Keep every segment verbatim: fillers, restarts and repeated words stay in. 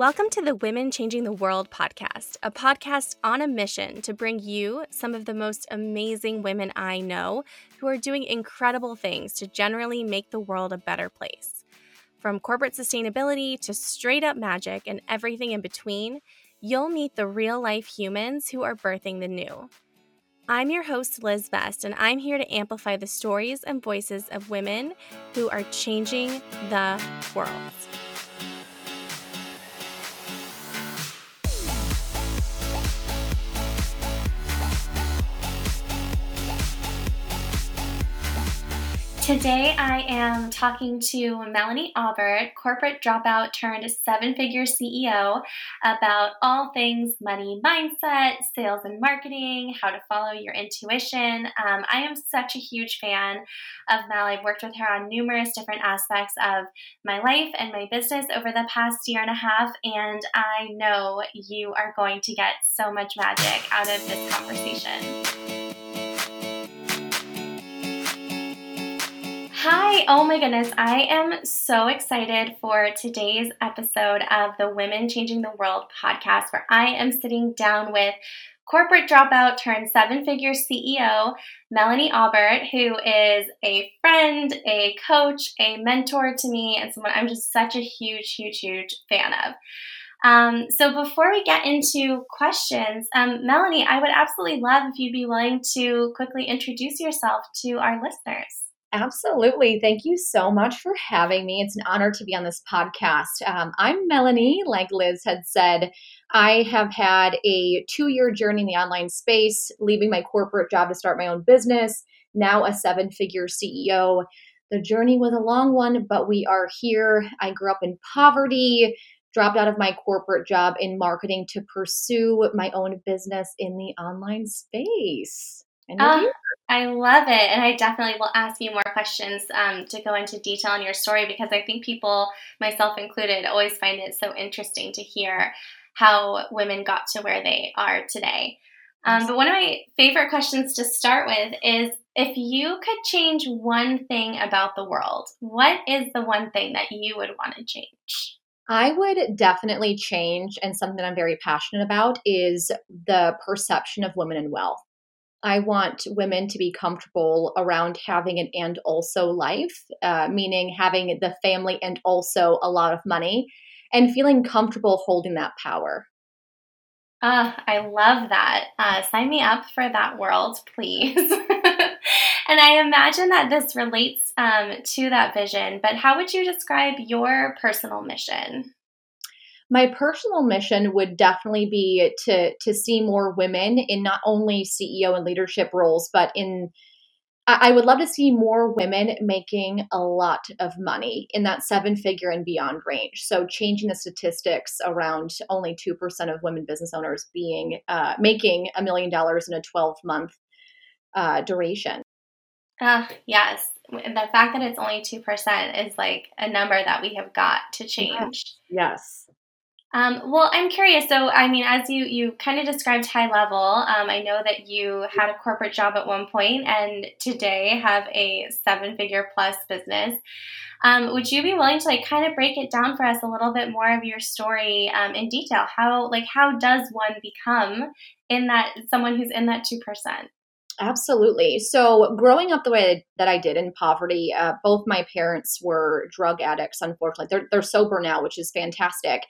Welcome to the Women Changing the World podcast, a podcast on a mission to bring you some of the most amazing women I know who are doing incredible things to generally make the world a better place. From corporate sustainability to straight up magic and everything in between, you'll meet the real life humans who are birthing the new. I'm your host, Liz Best, and I'm here to amplify the stories and voices of women who are changing the world. Today, I am talking to Melanie Aubert, corporate dropout turned seven-figure C E O, about all things money mindset, sales and marketing, how to follow your intuition. Um, I am such a huge fan of Mel. I've worked with her on numerous different aspects of my life and my business over the past year and a half, and I know you are going to get so much magic out of this conversation. Hi, oh my goodness, I am so excited for today's episode of the Women Changing the World podcast, where I am sitting down with corporate dropout turned seven-figure C E O, Melanie Aubert, who is a friend, a coach, a mentor to me, and someone I'm just such a huge, huge, huge fan of. Um, so before we get into questions, um, Melanie, I would absolutely love if you'd be willing to quickly introduce yourself to our listeners. Absolutely. Thank you so much for having me. It's an honor to be on this podcast. Um, I'm Melanie. Like Liz had said, I have had a two-year journey in the online space, leaving my corporate job to start my own business, now a seven-figure C E O. The journey was a long one, but we are here. I grew up in poverty, dropped out of my corporate job in marketing to pursue my own business in the online space. And um, I love it. And I definitely will ask you more questions um, to go into detail on your story, because I think people, myself included, always find it so interesting to hear how women got to where they are today. Um, but one of my favorite questions to start with is, if you could change one thing about the world, what is the one thing that you would want to change? I would definitely change, and something that I'm very passionate about, is the perception of women and wealth. I want women to be comfortable around having an and also life, uh, meaning having the family and also a lot of money, and feeling comfortable holding that power. Uh, I love that. Uh, sign me up for that world, please. And I imagine that this relates um, to that vision, but how would you describe your personal mission? My personal mission would definitely be to to see more women in not only C E O and leadership roles, but in, I would love to see more women making a lot of money in that seven figure and beyond range. So changing the statistics around only two percent of women business owners being uh, making a million dollars in a twelve month uh, duration. Ah, uh, yes. The fact that it's only two percent is like a number that we have got to change. Yes. yes. Um, well, I'm curious. So, I mean, as you, you kind of described high level, um, I know that you had a corporate job at one point and today have a seven-figure plus business. Um, would you be willing to like kind of break it down for us a little bit more of your story um, in detail? How like how does one become in that someone who's in that two percent? Absolutely. So growing up the way that I did in poverty, uh, both my parents were drug addicts, unfortunately. They're they're sober now, which is fantastic.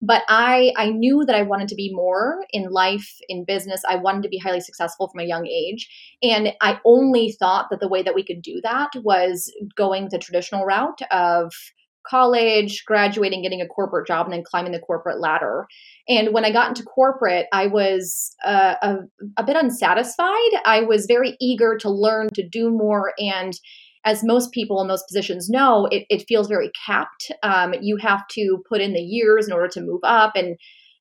But I, I knew that I wanted to be more in life, in business. I wanted to be highly successful from a young age. And I only thought that the way that we could do that was going the traditional route of college, graduating, getting a corporate job, and then climbing the corporate ladder. And when I got into corporate, I was uh, a, a bit unsatisfied. I was very eager to learn, to do more. And as most people in those positions know, it, it feels very capped. Um, you have to put in the years in order to move up. And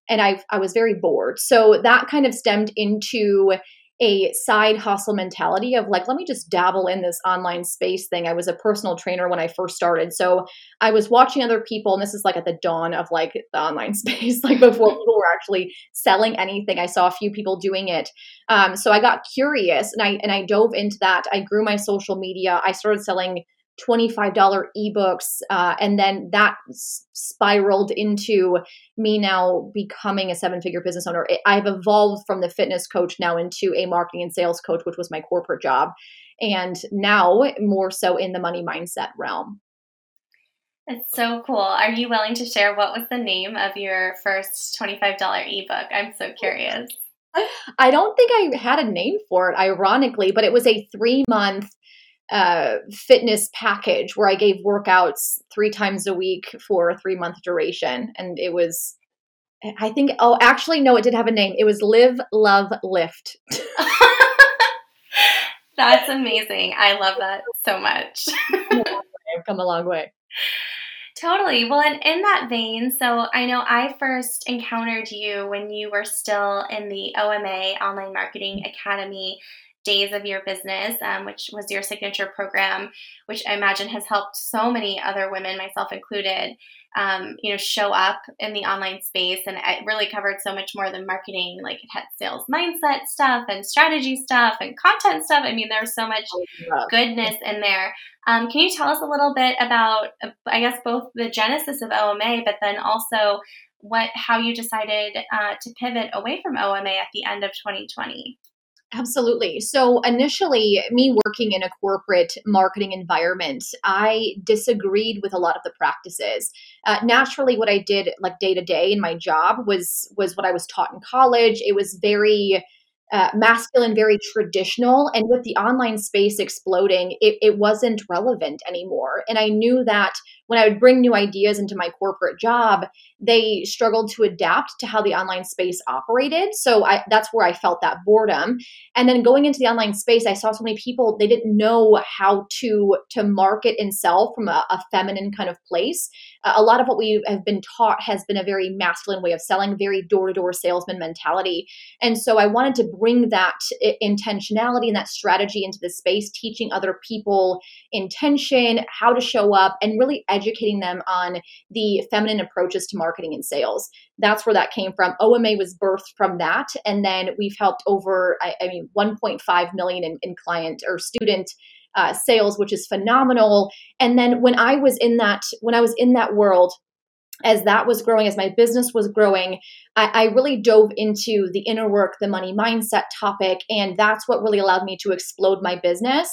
and I I was very bored. So that kind of stemmed into a side hustle mentality of like, let me just dabble in this online space thing. I was a personal trainer when I first started. So I was watching other people, and this is like at the dawn of like the online space, like before people were actually selling anything. I saw a few people doing it. Um, so I got curious and I, and I dove into that. I grew my social media. I started selling twenty-five dollar ebooks. Uh, and then that s- spiraled into me now becoming a seven figure business owner. It, I've evolved from the fitness coach now into a marketing and sales coach, which was my corporate job. And now more so in the money mindset realm. It's so cool. Are you willing to share what was the name of your first twenty-five dollar ebook? I'm so curious. I don't think I had a name for it, ironically, but it was a three-month uh, fitness package where I gave workouts three times a week for a three-month duration. And it was, I think, oh, actually, no, it did have a name. It was Live, Love, Lift. That's amazing. I love that so much. I've come a long way. Totally. Well, and in that vein, so I know I first encountered you when you were still in the O M A, Online Marketing Academy, days of your business, um, which was your signature program, which I imagine has helped so many other women, myself included, um, you know, show up in the online space. And it really covered so much more than marketing. Like it had sales mindset stuff and strategy stuff and content stuff. I mean, there's so much goodness in there. Um, can you tell us a little bit about, I guess, both the genesis of O M A, but then also what how you decided uh, to pivot away from O M A at the end of twenty twenty? Absolutely. So initially, me working in a corporate marketing environment, I disagreed with a lot of the practices. Uh, naturally, what I did like day to day in my job was was what I was taught in college. It was very uh, masculine, very traditional. And with the online space exploding, it, it wasn't relevant anymore. And I knew that when I would bring new ideas into my corporate job, they struggled to adapt to how the online space operated. So I, that's where I felt that boredom. And then going into the online space, I saw so many people, they didn't know how to, to market and sell from a, a feminine kind of place. Uh, a lot of what we have been taught has been a very masculine way of selling, very door-to-door salesman mentality. And so I wanted to bring that intentionality and that strategy into the space, teaching other people intention, how to show up, and really educating educating them on the feminine approaches to marketing and sales. That's where that came from. O M A was birthed from that. And then we've helped over, I, I mean, one point five million in, in client or student uh, sales, which is phenomenal. And then when I was in that, when I was in that world, as that was growing, as my business was growing, I, I really dove into the inner work, the money mindset topic. And that's what really allowed me to explode my business.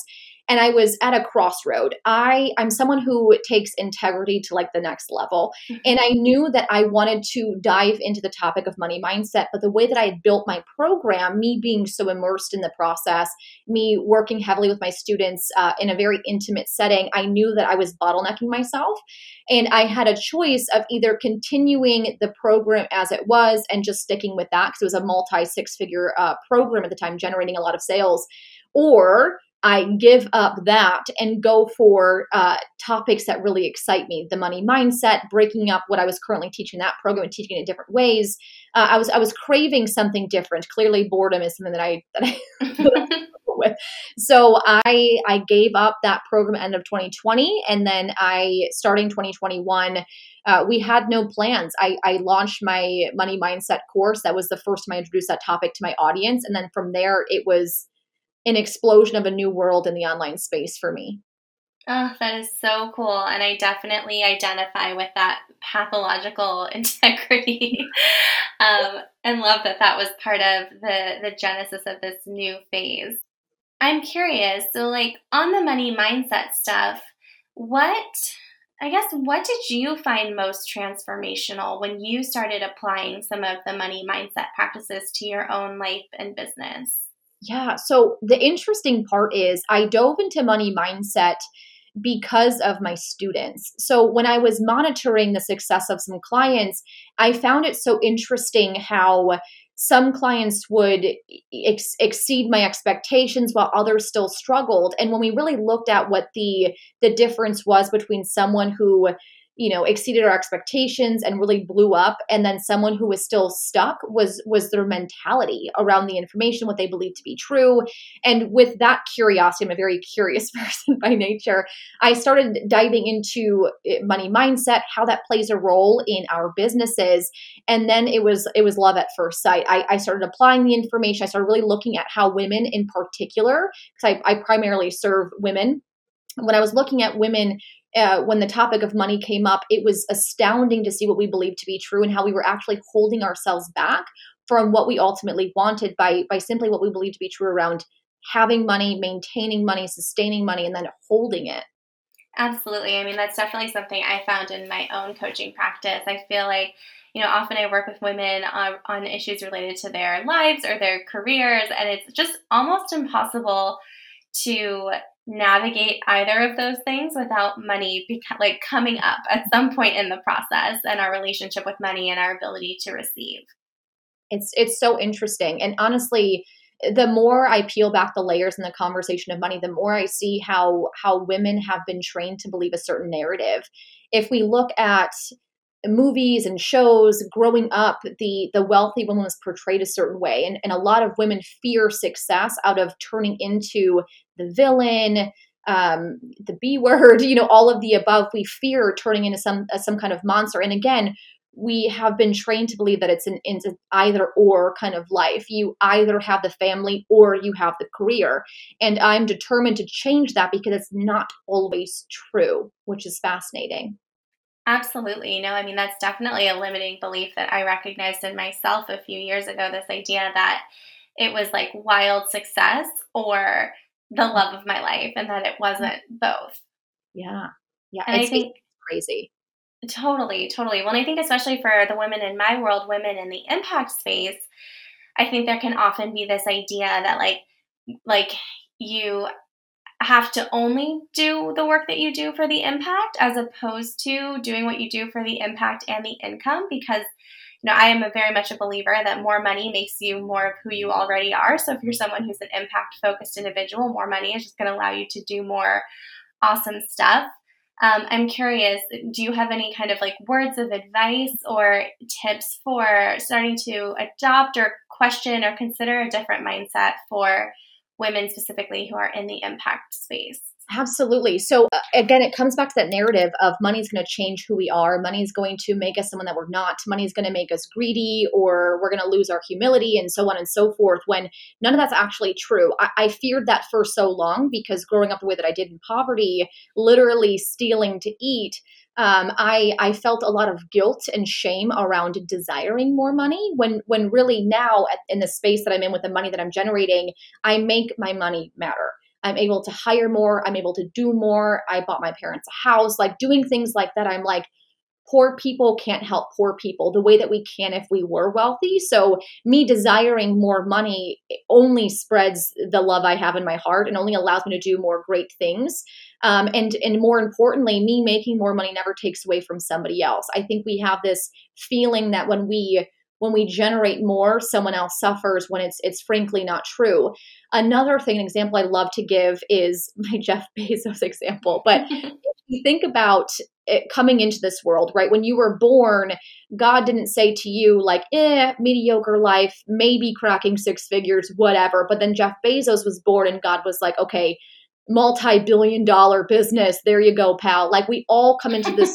And I was at a crossroad. I, I'm someone who takes integrity to like the next level. And I knew that I wanted to dive into the topic of money mindset, but the way that I had built my program, me being so immersed in the process, me working heavily with my students uh, in a very intimate setting, I knew that I was bottlenecking myself. And I had a choice of either continuing the program as it was and just sticking with that, because it was a multi six-figure uh, program at the time, generating a lot of sales, or I give up that and go for uh, topics that really excite me, the money mindset, breaking up what I was currently teaching that program and teaching it in different ways. Uh, I was I was craving something different. Clearly, boredom is something that I that I struggle with. So I I gave up that program at the end of twenty twenty, and then I starting twenty twenty-one. Uh, we had no plans. I, I launched my money mindset course. That was the first time I introduced that topic to my audience, and then from there it was an explosion of a new world in the online space for me. Oh, that is so cool. And I definitely identify with that pathological integrity um, and love that that was part of the, the genesis of this new phase. I'm curious. So like on the money mindset stuff, what, I guess, what did you find most transformational when you started applying some of the money mindset practices to your own life and business? Yeah. So the interesting part is I dove into money mindset because of my students. So when I was monitoring the success of some clients, I found it so interesting how some clients would ex- exceed my expectations while others still struggled. And when we really looked at what the the difference was between someone who, you know, exceeded our expectations and really blew up, and then someone who was still stuck, was was their mentality around the information, what they believed to be true. And with that curiosity, I'm a very curious person by nature, I started diving into money mindset, how that plays a role in our businesses. And then it was it was love at first sight. I, I started applying the information. I started really looking at how women in particular, because I, I primarily serve women, When I was looking at women, uh, when the topic of money came up, it was astounding to see what we believed to be true and how we were actually holding ourselves back from what we ultimately wanted by by simply what we believed to be true around having money, maintaining money, sustaining money, and then holding it. Absolutely. I mean, that's definitely something I found in my own coaching practice. I feel like, you know, often I work with women on, on issues related to their lives or their careers, and it's just almost impossible to navigate either of those things without money beca- like coming up at some point in the process, and our relationship with money and our ability to receive. It's it's so interesting. And honestly, the more I peel back the layers in the conversation of money, the more I see how how women have been trained to believe a certain narrative. If we look at movies and shows growing up, the the wealthy woman was portrayed a certain way, and, and a lot of women fear success out of turning into the villain, um the B word, you know, all of the above. We fear turning into some uh, some kind of monster. And again, we have been trained to believe that it's an, it's an either or kind of life. You either have the family or you have the career. And I'm determined to change that because it's not always true, which is fascinating. Absolutely. You know, I mean, that's definitely a limiting belief that I recognized in myself a few years ago, this idea that it was like wild success or the love of my life, and that it wasn't both. Yeah. Yeah. And it's, I think, crazy. Totally, totally. Well, and I think especially for the women in my world, women in the impact space, I think there can often be this idea that like, like you have to only do the work that you do for the impact, as opposed to doing what you do for the impact and the income, because, you know, I am a very much a believer that more money makes you more of who you already are. So if you're someone who's an impact focused individual, more money is just going to allow you to do more awesome stuff. Um, I'm curious, do you have any kind of like words of advice or tips for starting to adopt or question or consider a different mindset for women specifically who are in the impact space? Absolutely. So uh, again, it comes back to that narrative of money's going to change who we are. Money's going to make us someone that we're not. Money's going to make us greedy, or we're going to lose our humility, and so on and so forth, when none of that's actually true. I-, I feared that for so long, because growing up the way that I did in poverty, literally stealing to eat, um, I I felt a lot of guilt and shame around desiring more money, when when really now at, in the space that I'm in with the money that I'm generating, I make my money matter. I'm able to hire more. I'm able to do more. I bought my parents a house, like doing things like that. I'm like, poor people can't help poor people the way that we can if we were wealthy. So me desiring more money only spreads the love I have in my heart and only allows me to do more great things. Um, and, and more importantly, me making more money never takes away from somebody else. I think we have this feeling that when we When we generate more, someone else suffers, when it's it's frankly not true. Another thing, an example I love to give is my Jeff Bezos example. But if you think about it, coming into this world, right? When you were born, God didn't say to you like, eh, mediocre life, maybe cracking six figures, whatever. But then Jeff Bezos was born and God was like, okay, multi-billion dollar business. There you go, pal. Like we all come into this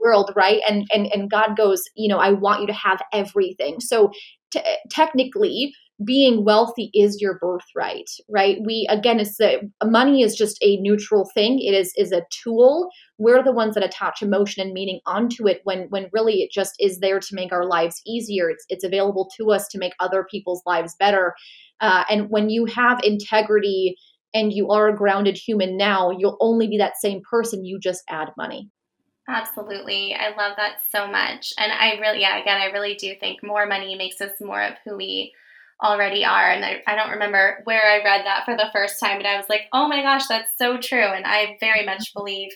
world, right? And, and, and God goes, you know, I want you to have everything. So t- technically being wealthy is your birthright, right? We, again, it's the money is just a neutral thing. It is, is a tool. We're the ones that attach emotion and meaning onto it when, when really it just is there to make our lives easier. It's, it's available to us to make other people's lives better. Uh, and when you have integrity and you are a grounded human now, you'll only be that same person. You just add money. Absolutely. I love that so much. And I really, yeah, again, I really do think more money makes us more of who we already are. And I, I don't remember where I read that for the first time, but I was like, oh my gosh, that's so true. And I very much believe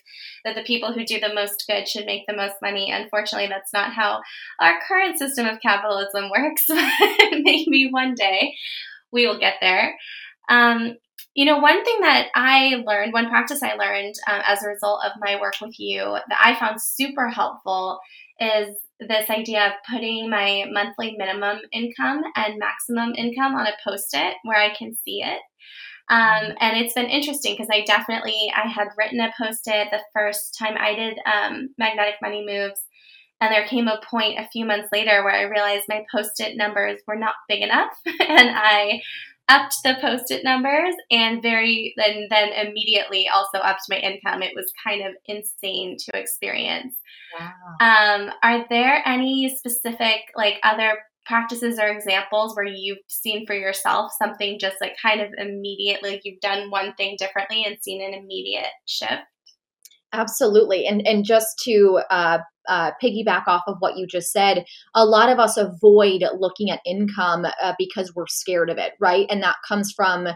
that the people who do the most good should make the most money. Unfortunately, that's not how our current system of capitalism works. Maybe one day we will get there. Um, You know, one thing that I learned, one practice I learned um, as a result of my work with you that I found super helpful is this idea of putting my monthly minimum income and maximum income on a Post-it where I can see it. Um, and it's been interesting because I definitely, I had written a Post-it the first time I did um, Magnetic Money Moves. And there came a point a few months later where I realized my Post-it numbers were not big enough. And I upped the Post-it numbers and very, and then immediately also upped my income. It was kind of insane to experience. Wow. Um, are there any specific like other practices or examples where you've seen for yourself something just like kind of immediately, like you've done one thing differently and seen an immediate shift? Absolutely. And and just to uh, uh, piggyback off of what you just said, a lot of us avoid looking at income uh, because we're scared of it, right? And that comes from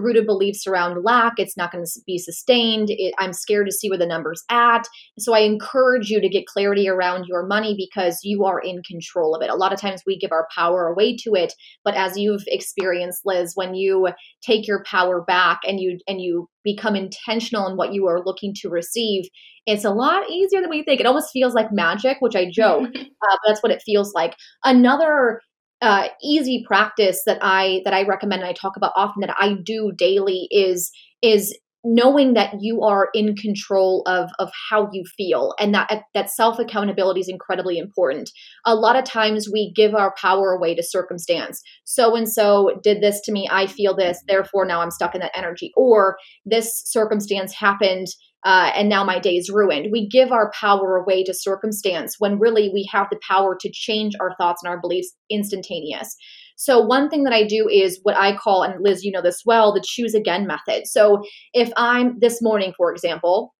rooted beliefs around lack. It's not going to be sustained. It, I'm scared to see where the number's at. So I encourage you to get clarity around your money because you are in control of it. A lot of times we give our power away to it, but as you've experienced, Liz, when you take your power back and you and you become intentional in what you are looking to receive, it's a lot easier than we think. It almost feels like magic, which I joke, uh, but that's what it feels like. Another Uh, easy practice that I that I recommend and I talk about often that I do daily is is knowing that you are in control of of how you feel, and that that self accountability is incredibly important. A lot of times we give our power away to circumstance. So and so did this to me. I feel this. Therefore, now I'm stuck in that energy. Or this circumstance happened. Uh, and now my day is ruined. We give our power away to circumstance when really we have the power to change our thoughts and our beliefs instantaneous. So one thing that I do is what I call, and Liz, you know this well, the choose again method. So if I'm this morning, for example,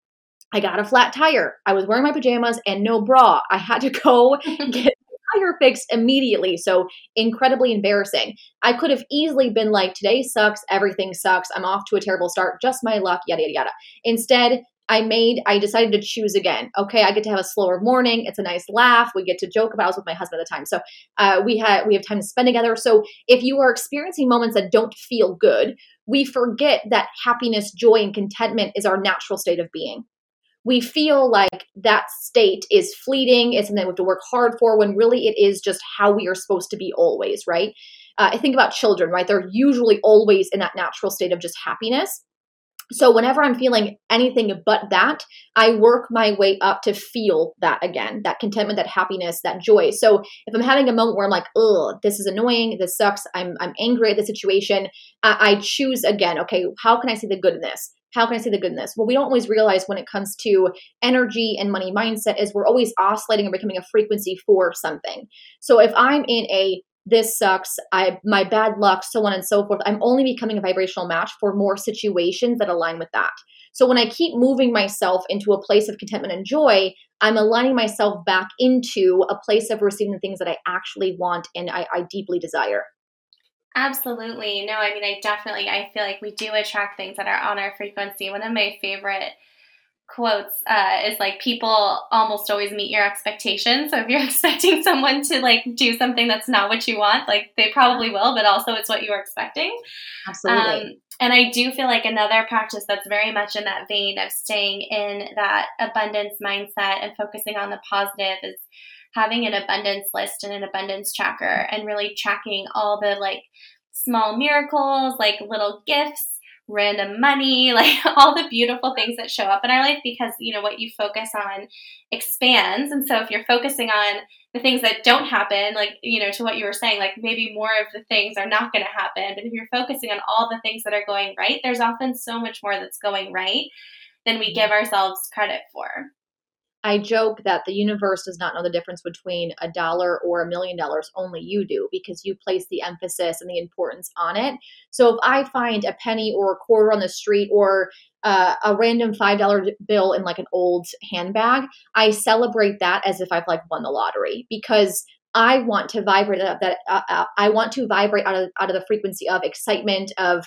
I got a flat tire. I was wearing my pajamas and no bra. I had to go get tire fixed immediately. So incredibly embarrassing. I could have easily been like, today sucks, everything sucks, I'm off to a terrible start, just my luck, yada, yada, yada. Instead, I made, I decided to choose again. Okay, I get to have a slower morning. It's a nice laugh. We get to joke about it. I was with my husband at the time. So uh, we had, we have time to spend together. So if you are experiencing moments that don't feel good, we forget that happiness, joy, and contentment is our natural state of being. We feel like that state is fleeting. It's something we have to work hard for when really it is just how we are supposed to be always, right? Uh, I think about children, right? They're usually always in that natural state of just happiness. So whenever I'm feeling anything but that, I work my way up to feel that again, that contentment, that happiness, that joy. So if I'm having a moment where I'm like, oh, this is annoying, this sucks, I'm I'm angry at the situation, I, I choose again, okay, how can I see the good in this? How can I see the good in this? Well, we don't always realize when it comes to energy and money mindset is we're always oscillating and becoming a frequency for something. So if I'm in a this sucks, I my bad luck, so on and so forth, I'm only becoming a vibrational match for more situations that align with that. So when I keep moving myself into a place of contentment and joy, I'm aligning myself back into a place of receiving the things that I actually want and I, I deeply desire. Absolutely. No, I mean, I definitely, I feel like we do attract things that are on our frequency. One of my favorite quotes uh, is like, people almost always meet your expectations. So if you're expecting someone to like do something that's not what you want, like they probably will, but also it's what you were expecting. Absolutely. Um, and I do feel like another practice that's very much in that vein of staying in that abundance mindset and focusing on the positive is having an abundance list and an abundance tracker and really tracking all the like small miracles, like little gifts, random money, like all the beautiful things that show up in our life, because you know what you focus on expands. And so if you're focusing on the things that don't happen, like, you know, to what you were saying, like maybe more of the things are not going to happen, but if you're focusing on all the things that are going right, there's often so much more that's going right than we give ourselves credit for. I joke that the universe does not know the difference between a dollar or a million dollars. Only you do, because you place the emphasis and the importance on it. So if I find a penny or a quarter on the street or uh, a random five dollar bill in like an old handbag, I celebrate that as if I've like won the lottery, because I want to vibrate out of that. Uh, I want to vibrate out of, out of the frequency of excitement, of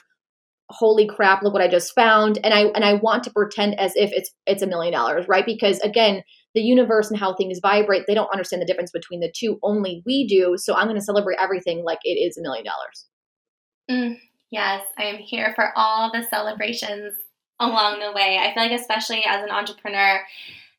holy crap, look what I just found. And I and I want to pretend as if it's it's a million dollars, right? Because again, the universe and how things vibrate, they don't understand the difference between the two. Only we do. So I'm going to celebrate everything like it is a million dollars. Mm, yes, I am here for all the celebrations along the way. I feel like especially as an entrepreneur,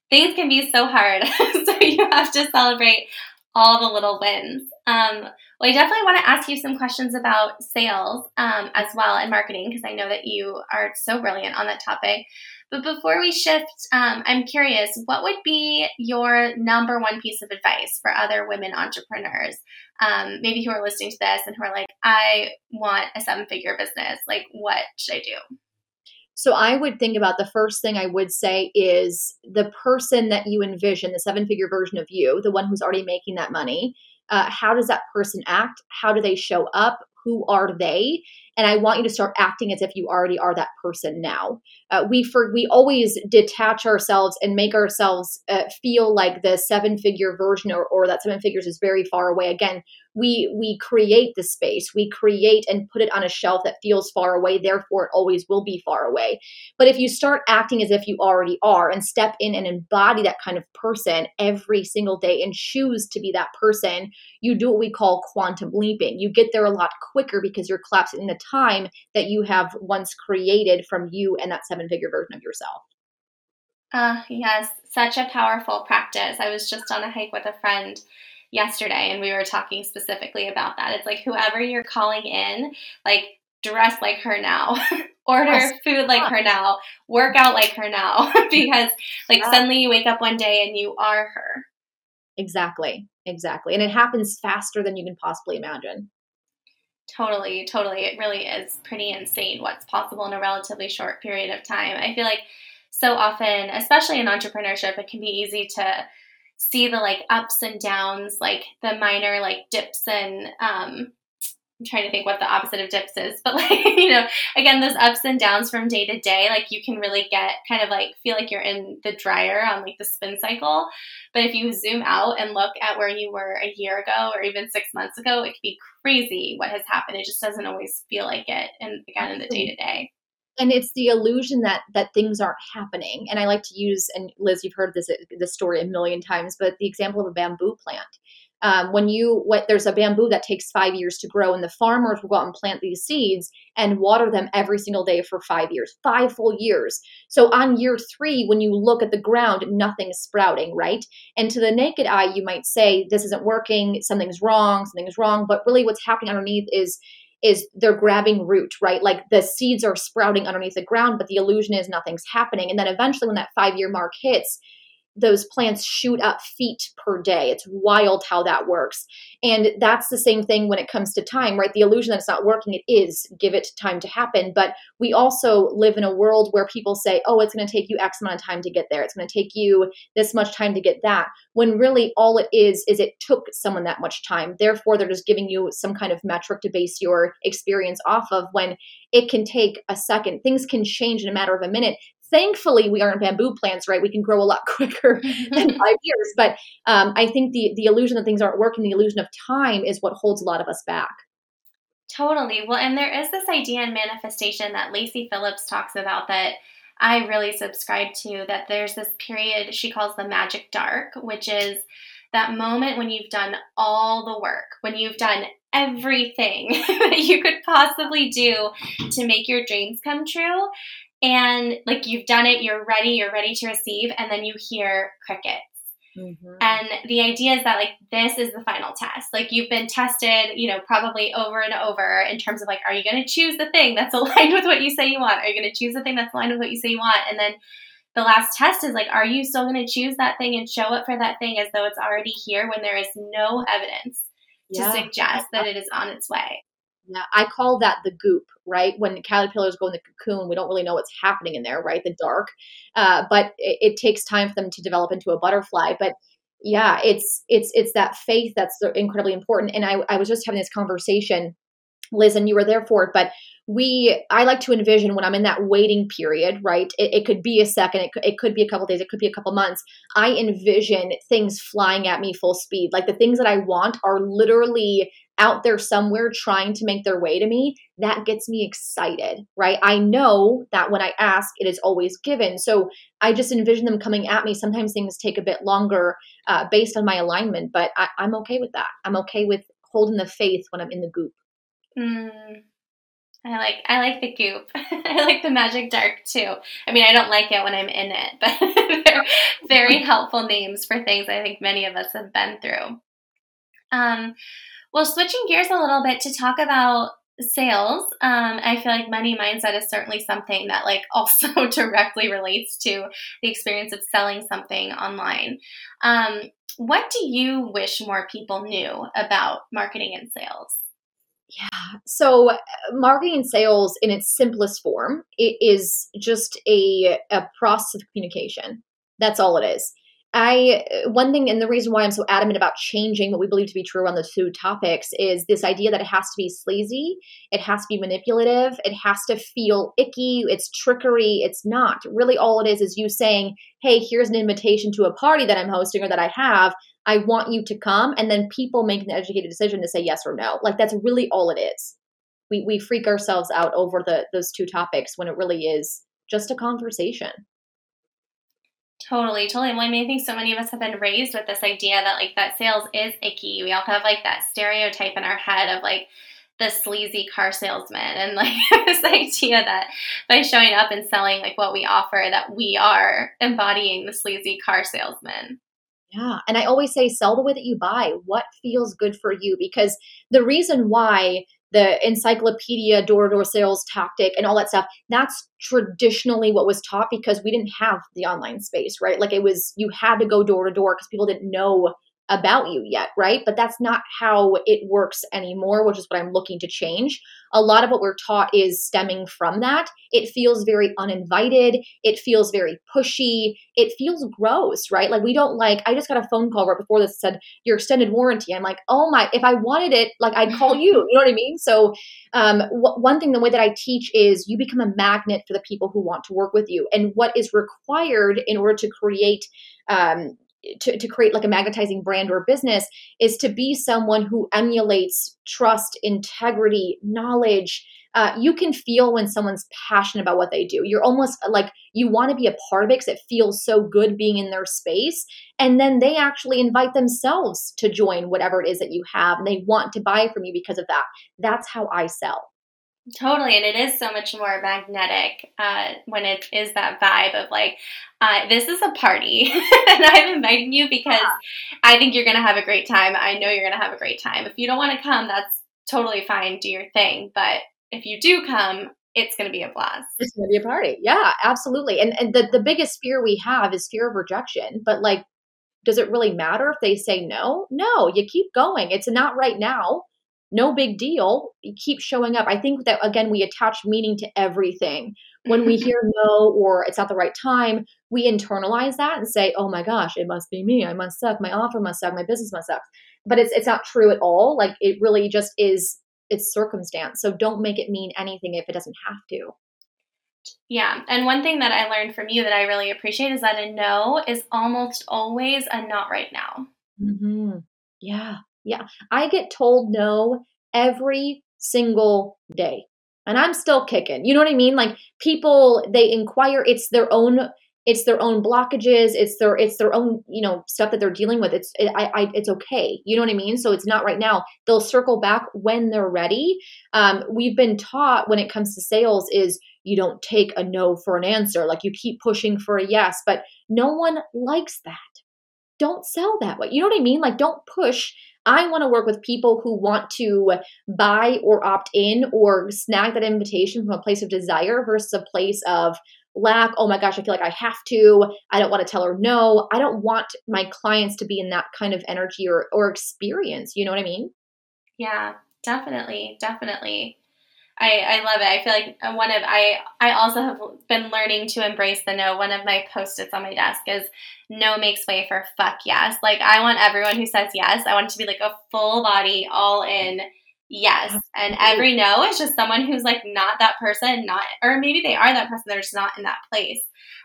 things can be so hard. So you have to celebrate all the little wins. Um, well, I definitely want to ask you some questions about sales um, as well, and marketing, because I know that you are so brilliant on that topic. But before we shift, um, I'm curious, what would be your number one piece of advice for other women entrepreneurs, um, maybe who are listening to this and who are like, I want a seven-figure business. Like, what should I do? So I would think about, the first thing I would say is the person that you envision, the seven-figure version of you, the one who's already making that money, uh, how does that person act? How do they show up? Who are they? And I want you to start acting as if you already are that person now. Uh, we for, we always detach ourselves and make ourselves uh, feel like the seven-figure version, or, or that seven figures is very far away. Again, we we create the space. We create and put it on a shelf that feels far away. Therefore, it always will be far away. But if you start acting as if you already are and step in and embody that kind of person every single day and choose to be that person, you do what we call quantum leaping. You get there a lot quicker because you're collapsing in the time that you have once created from you and that seven-figure version of yourself. Uh, yes, such a powerful practice. I was just on a hike with a friend yesterday and we were talking specifically about that. It's like, whoever you're calling in, like, dress like her now, order yes. food like her now, work out like her now, because like yeah. suddenly you wake up one day and you are her. Exactly, exactly. And it happens faster than you can possibly imagine. Totally, totally. It really is pretty insane what's possible in a relatively short period of time. I feel like so often, especially in entrepreneurship, it can be easy to see the like ups and downs, like the minor like dips and um, I'm trying to think what the opposite of dips is, but like, you know, again, those ups and downs from day to day, like you can really get kind of like feel like you're in the dryer on like the spin cycle. But if you zoom out and look at where you were a year ago or even six months ago, it could be crazy what has happened. It just doesn't always feel like it. And again, in the day to day. And it's the illusion that that things aren't happening. And I like to use, and Liz, you've heard this, this story a million times, but the example of a bamboo plant. Um, when you, what, there's a bamboo that takes five years to grow, and the farmers will go out and plant these seeds and water them every single day for five years, five full years. So on year three, when you look at the ground, nothing's sprouting, right? And to the naked eye, you might say, this isn't working, something's wrong, something's wrong. But really what's happening underneath is is they're grabbing root, right? Like the seeds are sprouting underneath the ground, but the illusion is nothing's happening. And then eventually when that five-year mark hits, those plants shoot up feet per day. It's wild how that works. And that's the same thing when it comes to time, right? The illusion that it's not working, it is. Give it time to happen. But we also live in a world where people say, oh, it's going to take you X amount of time to get there. It's going to take you this much time to get that. When really all it is, is it took someone that much time. Therefore, they're just giving you some kind of metric to base your experience off of, when it can take a second. Things can change in a matter of a minute. Thankfully, we aren't bamboo plants, right? We can grow a lot quicker than five years. But um, I think the the illusion that things aren't working, the illusion of time, is what holds a lot of us back. Totally. Well, and there is this idea in manifestation that Lacey Phillips talks about that I really subscribe to, that there's this period she calls the magic dark, which is that moment when you've done all the work, when you've done everything that you could possibly do to make your dreams come true. And like you've done it, you're ready, you're ready to receive, and then you hear crickets. Mm-hmm. And the idea is that like this is the final test. Like you've been tested, you know, probably over and over in terms of like, are you going to choose the thing that's aligned with what you say you want? Are you going to choose the thing that's aligned with what you say you want? And then the last test is like, are you still going to choose that thing and show up for that thing as though it's already here when there is no evidence yeah. to suggest that it is on its way? Yeah, I call that the goop, right? When caterpillars go in the cocoon, we don't really know what's happening in there, right? The dark. Uh, but it, it takes time for them to develop into a butterfly. But yeah, it's it's it's that faith that's incredibly important. And I, I was just having this conversation, Liz, and you were there for it. But we, I like to envision when I'm in that waiting period, right? It, it could be a second, it could, it could be a couple of days, it could be a couple of months. I envision things flying at me full speed. Like the things that I want are literally out there somewhere trying to make their way to me. That gets me excited, right? I know that when I ask, it is always given. So I just envision them coming at me. Sometimes things take a bit longer uh, based on my alignment, but I, I'm okay with that. I'm okay with holding the faith when I'm in the goop. Mm. I like I like the goop. I like the magic dark too. I mean, I don't like it when I'm in it, but they're very helpful names for things I think many of us have been through. Um, well, switching gears a little bit to talk about sales. Um, I feel like money mindset is certainly something that like also directly relates to the experience of selling something online. Um, what do you wish more people knew about marketing and sales? Yeah. So marketing and sales in its simplest form, it is just a, a process of communication. That's all it is. I, one thing, and the reason why I'm so adamant about changing what we believe to be true on the two topics is this idea that it has to be sleazy. It has to be manipulative. It has to feel icky. It's trickery. It's not. Really all it is is you saying, hey, here's an invitation to a party that I'm hosting or that I have. I want you to come. And then people make an educated decision to say yes or no. Like that's really all it is. We we freak ourselves out over the those two topics when it really is just a conversation. Totally, totally. Well, I mean, I think so many of us have been raised with this idea that like that sales is icky. We all have like that stereotype in our head of like the sleazy car salesman and like this idea that by showing up and selling like what we offer that we are embodying the sleazy car salesman. Yeah. And I always say, sell the way that you buy. What feels good for you? Because the reason why the encyclopedia door-to-door sales tactic and all that stuff, that's traditionally what was taught because we didn't have the online space, right? Like it was, you had to go door-to-door because people didn't know about you yet, right? But that's not how it works anymore, which is what I'm looking to change. A lot of what we're taught is stemming from that. It feels very uninvited. It feels very pushy. It feels gross, right? Like we don't like, I just got a phone call right before this that said, your extended warranty. I'm like, oh my, if I wanted it, like I'd call you, you know what I mean? So um, w- one thing, the way that I teach is you become a magnet for the people who want to work with you. And what is required in order to create um To, to create like a magnetizing brand or business is to be someone who emulates trust, integrity, knowledge. Uh, you can feel when someone's passionate about what they do. You're almost like you want to be a part of it because it feels so good being in their space. And then they actually invite themselves to join whatever it is that you have. And they want to buy from you because of that. That's how I sell. Totally. And it is so much more magnetic uh, when it is that vibe of like, uh, this is a party and I'm inviting you because yeah. I think you're going to have a great time. I know you're going to have a great time. If you don't want to come, that's totally fine. Do your thing. But if you do come, it's going to be a blast. It's going to be a party. Yeah, absolutely. And and the, the biggest fear we have is fear of rejection. But like, does it really matter if they say no? No, you keep going. It's not right now. No big deal. You keep showing up. I think that, again, we attach meaning to everything. When we hear no or it's not the right time, we internalize that and say, oh my gosh, it must be me. I must suck. My offer must suck. My business must suck. But it's it's not true at all. Like it really just is, it's circumstance. So don't make it mean anything if it doesn't have to. Yeah. And one thing that I learned from you that I really appreciate is that a no is almost always a not right now. Mm-hmm. Yeah. Yeah, I get told no every single day and I'm still kicking. You know what I mean? Like people, they inquire, it's their own, it's their own blockages. It's their, it's their own, you know, stuff that they're dealing with. It's, it, I, I, it's okay. You know what I mean? So it's not right now. They'll circle back when they're ready. Um, we've been taught when it comes to sales is you don't take a no for an answer. Like you keep pushing for a yes, but no one likes that. Don't sell that way. You know what I mean? Like don't push. I want to work with people who want to buy or opt in or snag that invitation from a place of desire versus a place of lack. Oh my gosh, I feel like I have to. I don't want to tell her no. I don't want my clients to be in that kind of energy or, or experience. You know what I mean? Yeah, definitely. Definitely. I, I love it. I feel like one of I I also have been learning to embrace the no. One of my post-its on my desk is no makes way for fuck yes. Like I want everyone who says yes. I want it to be like a full body, all in yes. And every no is just someone who's like not that person, not or maybe they are that person. They're just not in that place,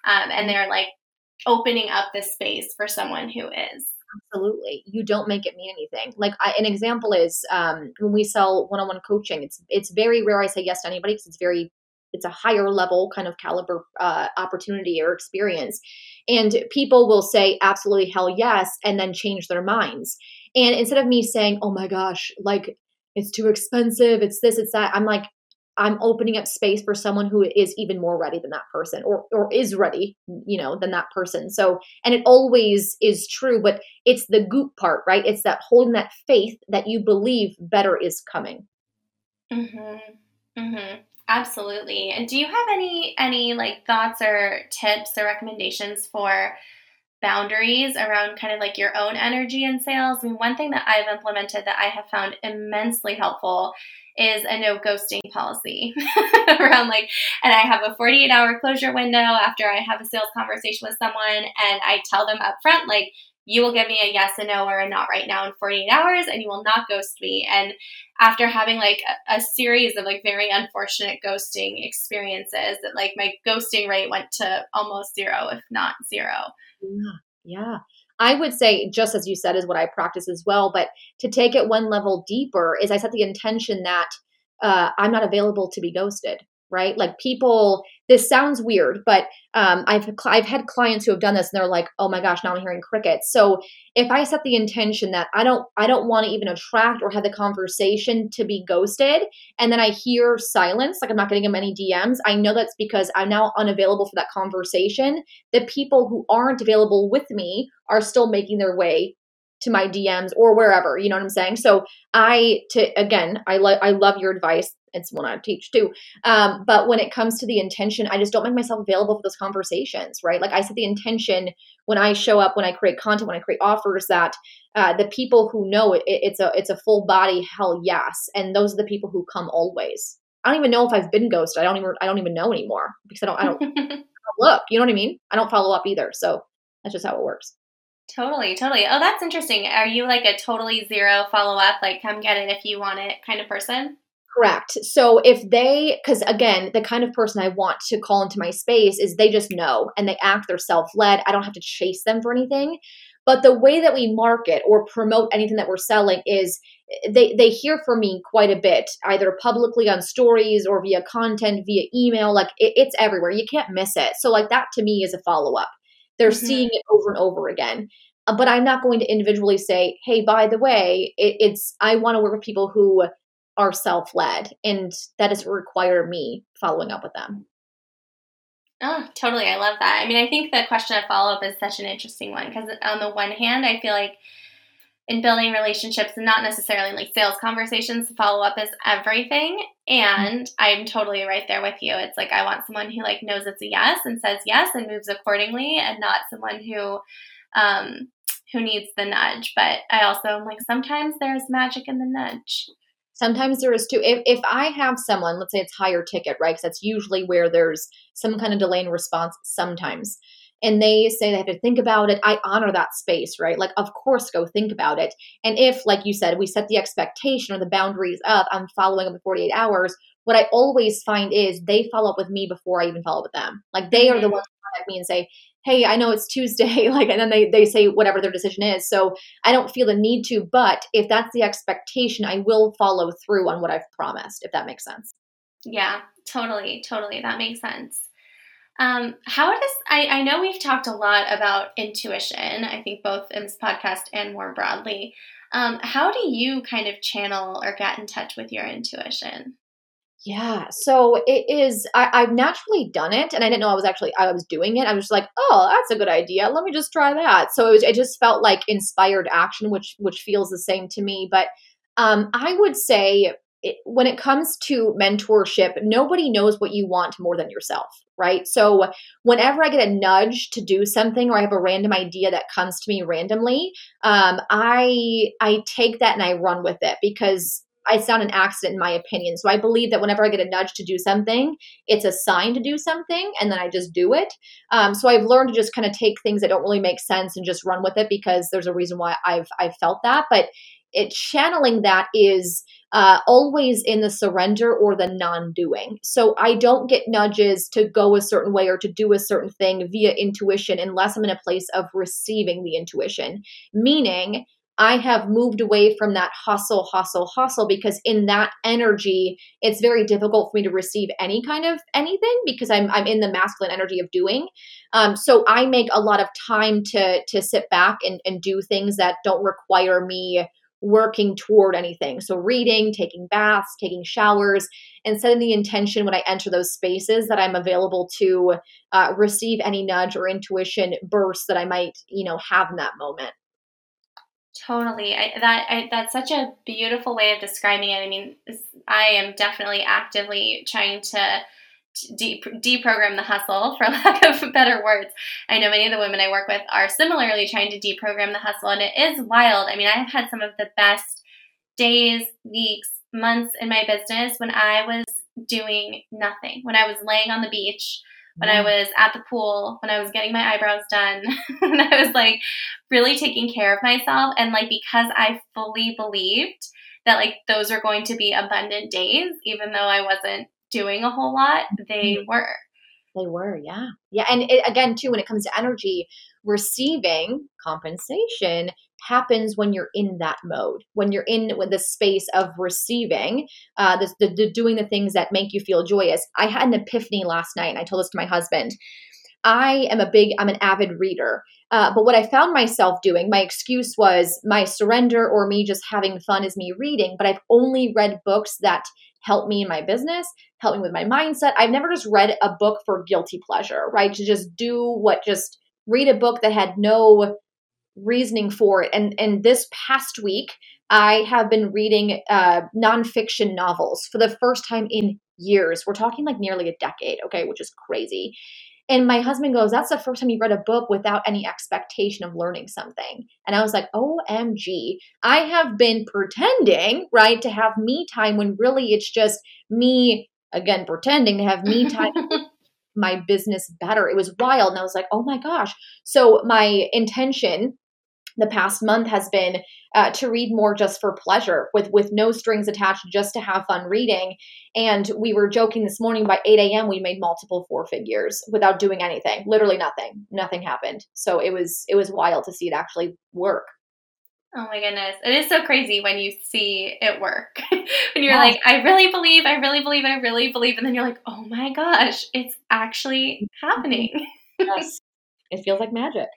um, and they're like opening up this space for someone who is. Absolutely. You don't make it mean anything. Like I, an example is um, when we sell one-on-one coaching, it's it's very rare I say yes to anybody because it's very, it's a higher level kind of caliber uh, opportunity or experience. And people will say absolutely hell yes and then change their minds. And instead of me saying, oh my gosh, like it's too expensive, it's this, it's that, I'm like, I'm opening up space for someone who is even more ready than that person, or or is ready, you know, than that person. So, and it always is true, but it's the goop part, right? It's that holding that faith that you believe better is coming. Mm-hmm. Mm-hmm. Absolutely. And do you have any, any like thoughts or tips or recommendations for boundaries around kind of like your own energy in sales? I mean, one thing that I've implemented that I have found immensely helpful is a no ghosting policy around like, and I have a forty-eight hour closure window after I have a sales conversation with someone, and I tell them up front, like, you will give me a yes, a no, or a not right now in forty-eight hours, and you will not ghost me. And after having like a, a series of like very unfortunate ghosting experiences, that like my ghosting rate went to almost zero, if not zero. Yeah. Yeah. I would say, just as you said, is what I practice as well. But to take it one level deeper is I set the intention that uh, I'm not available to be ghosted. Right? Like people, this sounds weird, but um, I've I've had clients who have done this, and they're like, "Oh my gosh, now I'm hearing crickets." So if I set the intention that I don't I don't want to even attract or have the conversation to be ghosted, and then I hear silence, like I'm not getting them any D Ms, I know that's because I'm now unavailable for that conversation. The people who aren't available with me are still making their way to my D Ms or wherever, you know what I'm saying? So I, to again, I love I love your advice. It's one I teach too. Um, but when it comes to the intention, I just don't make myself available for those conversations, right? Like I set the intention when I show up, when I create content, when I create offers, that uh, the people who know it, it, it's a it's a full body hell yes, and those are the people who come always. I don't even know if I've been ghosted. I don't even I don't even know anymore because I don't I don't, I don't look. You know what I mean? I don't follow up either. So that's just how it works. Totally, totally. Oh, that's interesting. Are you like a totally zero follow up, like come get it if you want it kind of person? Correct. So if they, because again, the kind of person I want to call into my space is they just know and they act, they're self-led. I don't have to chase them for anything. But the way that we market or promote anything that we're selling is they, they hear from me quite a bit, either publicly on stories or via content, via email. Like it, it's everywhere. You can't miss it. So like that to me is a follow-up. They're mm-hmm. seeing it over and over again. Uh, but I'm not going to individually say, hey, by the way, it, it's I want to work with people who are self-led, and that doesn't require me following up with them. Oh, totally. I love that. I mean, I think the question of follow-up is such an interesting one because on the one hand, I feel like in building relationships, and not necessarily like sales conversations, follow-up is everything. And I'm totally right there with you. It's like I want someone who like knows it's a yes and says yes and moves accordingly, and not someone who um, who needs the nudge. But I also am like sometimes there's magic in the nudge. Sometimes there is too. If if I have someone, let's say it's higher ticket, right? Because that's usually where there's some kind of delay in response sometimes. And they say they have to think about it. I honor that space, right? Like, of course, go think about it. And if, like you said, we set the expectation or the boundaries up, I'm following up in forty-eight hours. What I always find is they follow up with me before I even follow up with them. Like they are the ones who contact me and say, hey, I know it's Tuesday. Like, and then they, they say whatever their decision is. So I don't feel the need to, but if that's the expectation, I will follow through on what I've promised, if that makes sense. Yeah, totally. Totally. That makes sense. Um, how does, I, I know we've talked a lot about intuition, I think both in this podcast and more broadly. Um, how do you kind of channel or get in touch with your intuition? Yeah. So it is, I, I've naturally done it, and I didn't know I was actually, I was doing it. I was just like, oh, that's a good idea. Let me just try that. So it, was, it just felt like inspired action, which, which feels the same to me. But, um, I would say it, when it comes to mentorship, nobody knows what you want more than yourself. Right? So whenever I get a nudge to do something, or I have a random idea that comes to me randomly, um, I, I take that and I run with it because it's not an accident in my opinion. So I believe that whenever I get a nudge to do something, it's a sign to do something, and then I just do it. Um, so I've learned to just kind of take things that don't really make sense and just run with it because there's a reason why I've, I've felt that, but it channeling that is uh, always in the surrender or the non-doing. So I don't get nudges to go a certain way or to do a certain thing via intuition unless I'm in a place of receiving the intuition, meaning I have moved away from that hustle, hustle, hustle, because in that energy, it's very difficult for me to receive any kind of anything because I'm I'm in the masculine energy of doing. Um, so I make a lot of time to to sit back and, and do things that don't require me working toward anything. So reading, taking baths, taking showers, and setting the intention when I enter those spaces that I'm available to uh, receive any nudge or intuition bursts that I might, you know, have in that moment. Totally. I, that I, that's such a beautiful way of describing it. I mean, I am definitely actively trying to de- deprogram the hustle, for lack of better words. I know many of the women I work with are similarly trying to deprogram the hustle, and it is wild. I mean, I have had some of the best days, weeks, months in my business when I was doing nothing, when I was laying on the beach, when I was at the pool, when I was getting my eyebrows done, when I was like really taking care of myself. And like, because I fully believed that like those are going to be abundant days, even though I wasn't doing a whole lot, they were. They were, yeah. Yeah. And it, again, too, when it comes to energy, receiving compensation happens when you're in that mode, when you're in the space of receiving, uh, the, the, the doing the things that make you feel joyous. I had an epiphany last night, and I told this to my husband. I am a big, I'm an avid reader. Uh, but what I found myself doing, my excuse was my surrender or me just having fun is me reading. But I've only read books that help me in my business, help me with my mindset. I've never just read a book for guilty pleasure, right? To just do what, just read a book that had no reasoning for it. And and this past week, I have been reading uh, nonfiction novels for the first time in years. We're talking like nearly a decade, okay, which is crazy. And my husband goes, that's the first time you read a book without any expectation of learning something. And I was like, O M G, I have been pretending, right, to have me time when really it's just me, again, pretending to have me time. My business better. It was wild. And I was like, oh my gosh. So my intention the past month has been uh, to read more just for pleasure with, with no strings attached, just to have fun reading. And we were joking this morning, by eight a.m. we made multiple four figures without doing anything, literally nothing, nothing happened. So it was, it was wild to see it actually work. Oh my goodness. It is so crazy when you see it work. When you're yeah. like, I really believe, I really believe, I really believe. And then you're like, oh my gosh, it's actually happening. Yes. It feels like magic.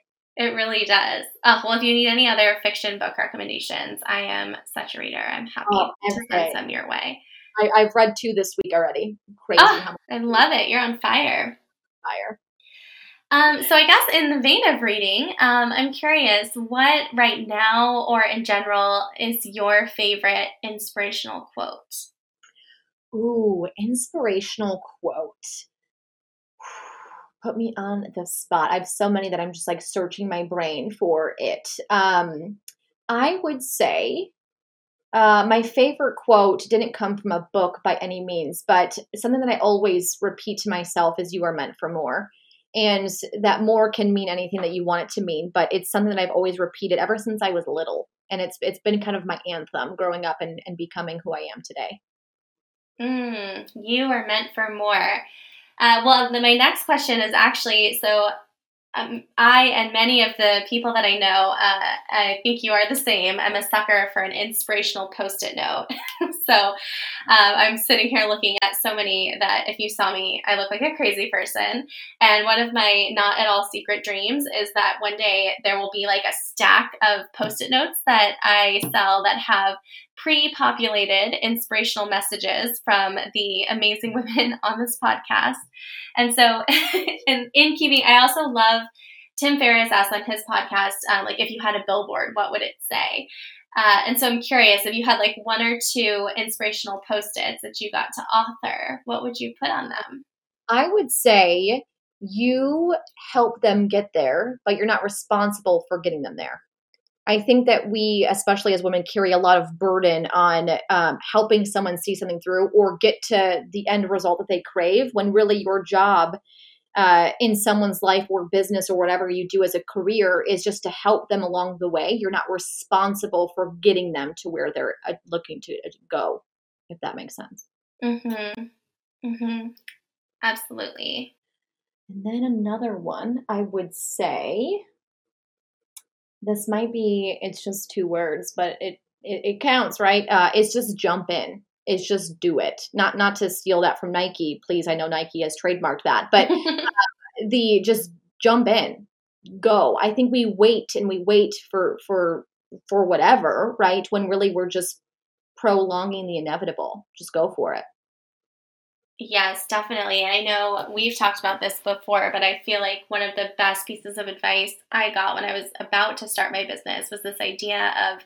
It really does. Uh, well, if you need any other fiction book recommendations, I am such a reader. I'm happy oh, to send some your way. I, I've read two this week already. Crazy. Oh, how much I love it. You're on fire. Fire. Um, so I guess in the vein of reading, um, I'm curious, what right now or in general is your favorite inspirational quote? Ooh, inspirational quote. Put me on the spot. I have so many that I'm just like searching my brain for it. Um, I would say uh, my favorite quote didn't come from a book by any means, but something that I always repeat to myself is, you are meant for more. And that more can mean anything that you want it to mean, but it's something that I've always repeated ever since I was little. And it's it's been kind of my anthem growing up and, and becoming who I am today. Mm, you are meant for more. Uh, well, my next question is actually, so um, I and many of the people that I know, uh, I think you are the same. I'm a sucker for an inspirational Post-it note. So um, I'm sitting here looking at so many that if you saw me, I look like a crazy person. And one of my not at all secret dreams is that one day there will be like a stack of Post-it notes that I sell that have pre-populated inspirational messages from the amazing women on this podcast. And so in, in keeping, I also love Tim Ferriss asked on his podcast, uh, like if you had a billboard, what would it say? Uh, and so I'm curious, if you had like one or two inspirational Post-its that you got to author, what would you put on them? I would say, you help them get there, but you're not responsible for getting them there. I think that we, especially as women, carry a lot of burden on um, helping someone see something through or get to the end result that they crave, when really your job uh, in someone's life or business or whatever you do as a career is just to help them along the way. You're not responsible for getting them to where they're looking to go, if that makes sense. Mm-hmm. Mm-hmm. Absolutely. And then another one, I would say... this might be, it's just two words, but it, it, it counts, right? Uh, it's just jump in. It's just do it. Not not to steal that from Nike, please. I know Nike has trademarked that, but uh, the just jump in, go. I think we wait and we wait for, for for whatever, right? When really we're just prolonging the inevitable. Just go for it. Yes, definitely. And I know we've talked about this before, but I feel like one of the best pieces of advice I got when I was about to start my business was this idea of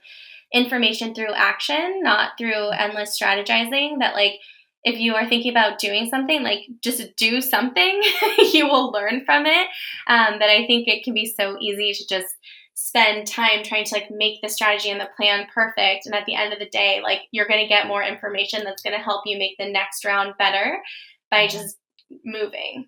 information through action, not through endless strategizing. That, like, if you are thinking about doing something, like, just do something, you will learn from it. Um, but I think it can be so easy to just spend time trying to, like, make the strategy and the plan perfect. And at the end of the day, like, you're going to get more information that's going to help you make the next round better by just moving.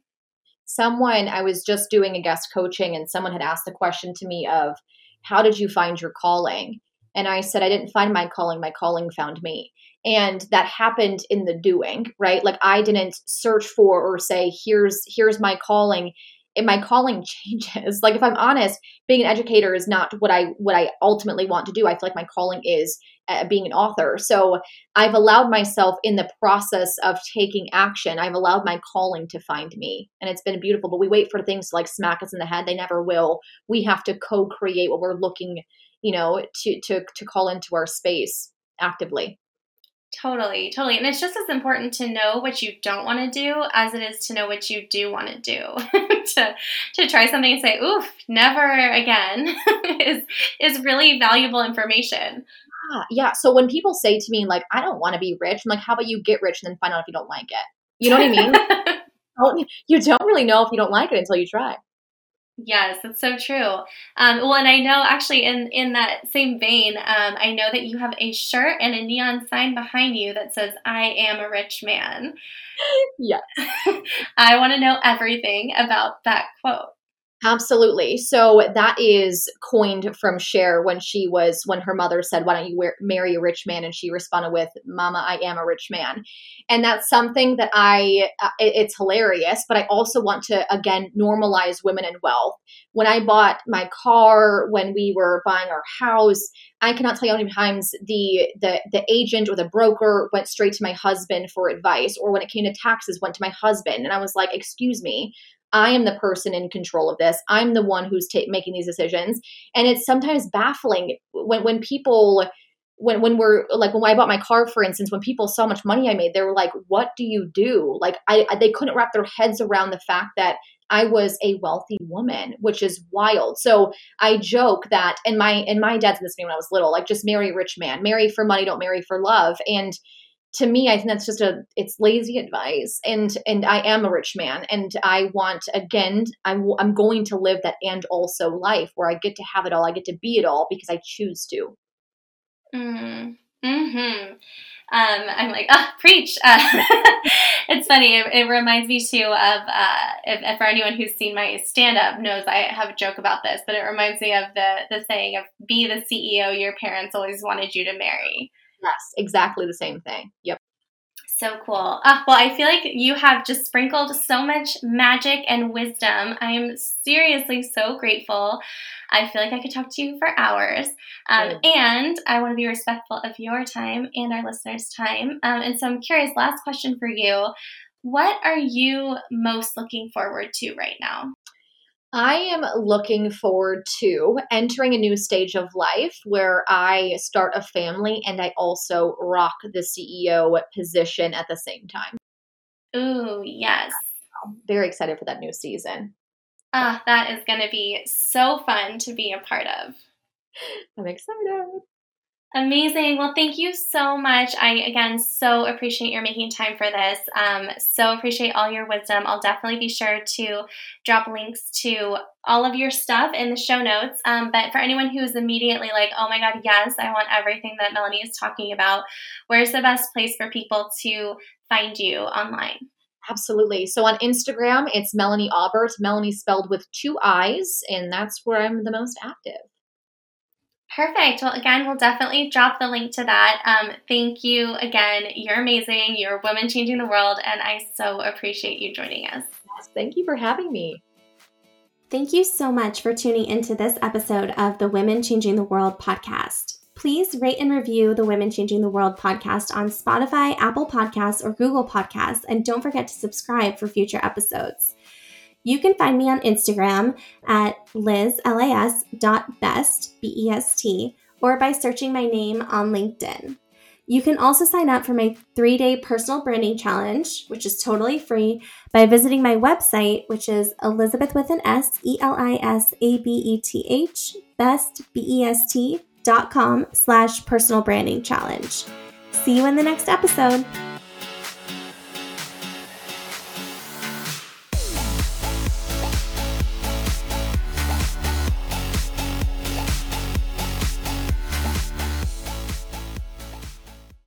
Someone, I was just doing a guest coaching and someone had asked the question to me of, how did you find your calling? And I said, I didn't find my calling. My calling found me. And that happened in the doing, right? Like, I didn't search for or say, here's, here's my calling. And my calling changes. Like, if I'm honest, being an educator is not what I, what I ultimately want to do. I feel like my calling is uh, being an author. So I've allowed myself, in the process of taking action, I've allowed my calling to find me, and it's been beautiful. But we wait for things to, like, smack us in the head. They never will. We have to co-create what we're looking, you know, to, to, to call into our space actively. Totally, totally. And it's just as important to know what you don't want to do as it is to know what you do want to do. to to try something and say, oof, never again is is really valuable information. Yeah, yeah. So when people say to me, like, I don't want to be rich, I'm like, how about you get rich and then find out if you don't like it? You know what I mean? don't, you don't really know if you don't like it until you try. Yes, that's so true. Um, well, and I know actually in, in that same vein, um, I know that you have a shirt and a neon sign behind you that says, I am a rich man. Yes. I want to know everything about that quote. Absolutely. So that is coined from Cher when she was, when her mother said, why don't you wear, marry a rich man? And she responded with, Mama, I am a rich man. And that's something that I, uh, it, it's hilarious, but I also want to, again, normalize women and wealth. When I bought my car, when we were buying our house, I cannot tell you how many times the, the, the agent or the broker went straight to my husband for advice, or when it came to taxes, went to my husband. And I was like, excuse me, I am the person in control of this. I'm the one who's ta- making these decisions. And it's sometimes baffling when, when people, when, when we're like, when I bought my car, for instance, when people saw how much money I made, they were like, what do you do? Like, I, I they couldn't wrap their heads around the fact that I was a wealthy woman, which is wild. So I joke that, and my, and my dad's in this when I was little, like, just marry a rich man, marry for money, don't marry for love. And to me, I think that's just a, it's lazy advice, and, and I am a rich man, and I want, again, I'm, I'm going to live that and also life where I get to have it all. I get to be it all because I choose to. Mm. Mm-hmm. Um, I'm like, oh, preach. Uh, it's funny. It, it reminds me too of, uh, if, if for anyone who's seen my stand-up knows I have a joke about this, but it reminds me of the, the saying of, be the C E O your parents always wanted you to marry. Yes, exactly the same thing. Yep. So cool. Uh, well, I feel like you have just sprinkled so much magic and wisdom. I am seriously so grateful. I feel like I could talk to you for hours. Um, mm. And I want to be respectful of your time and our listeners' time. Um, and so I'm curious, last question for you. What are you most looking forward to right now? I am looking forward to entering a new stage of life where I start a family and I also rock the C E O position at the same time. Ooh, yes. I'm very excited for that new season. Ah, that is going to be so fun to be a part of. I'm excited. Amazing. Well, thank you so much. I, again, so appreciate your making time for this. Um, so appreciate all your wisdom. I'll definitely be sure to drop links to all of your stuff in the show notes. Um, but for anyone who is immediately like, oh my God, yes, I want everything that Melanie is talking about, where's the best place for people to find you online? Absolutely. So on Instagram, it's Melanie Aubert, Melanie spelled with two I's, and that's where I'm the most active. Perfect. Well, again, we'll definitely drop the link to that. Um, thank you again. You're amazing. You're Women Changing the World, and I so appreciate you joining us. Yes, thank you for having me. Thank you so much for tuning into this episode of the Women Changing the World podcast. Please rate and review the Women Changing the World podcast on Spotify, Apple Podcasts, or Google Podcasts, and don't forget to subscribe for future episodes. You can find me on Instagram at liz, L A S, dot best, B E S T, or by searching my name on LinkedIn. You can also sign up for my three-day personal branding challenge, which is totally free, by visiting my website, which is Elizabeth with an S, E L I S A B E T H, best, B E S T, dot com slash personal branding challenge. See you in the next episode.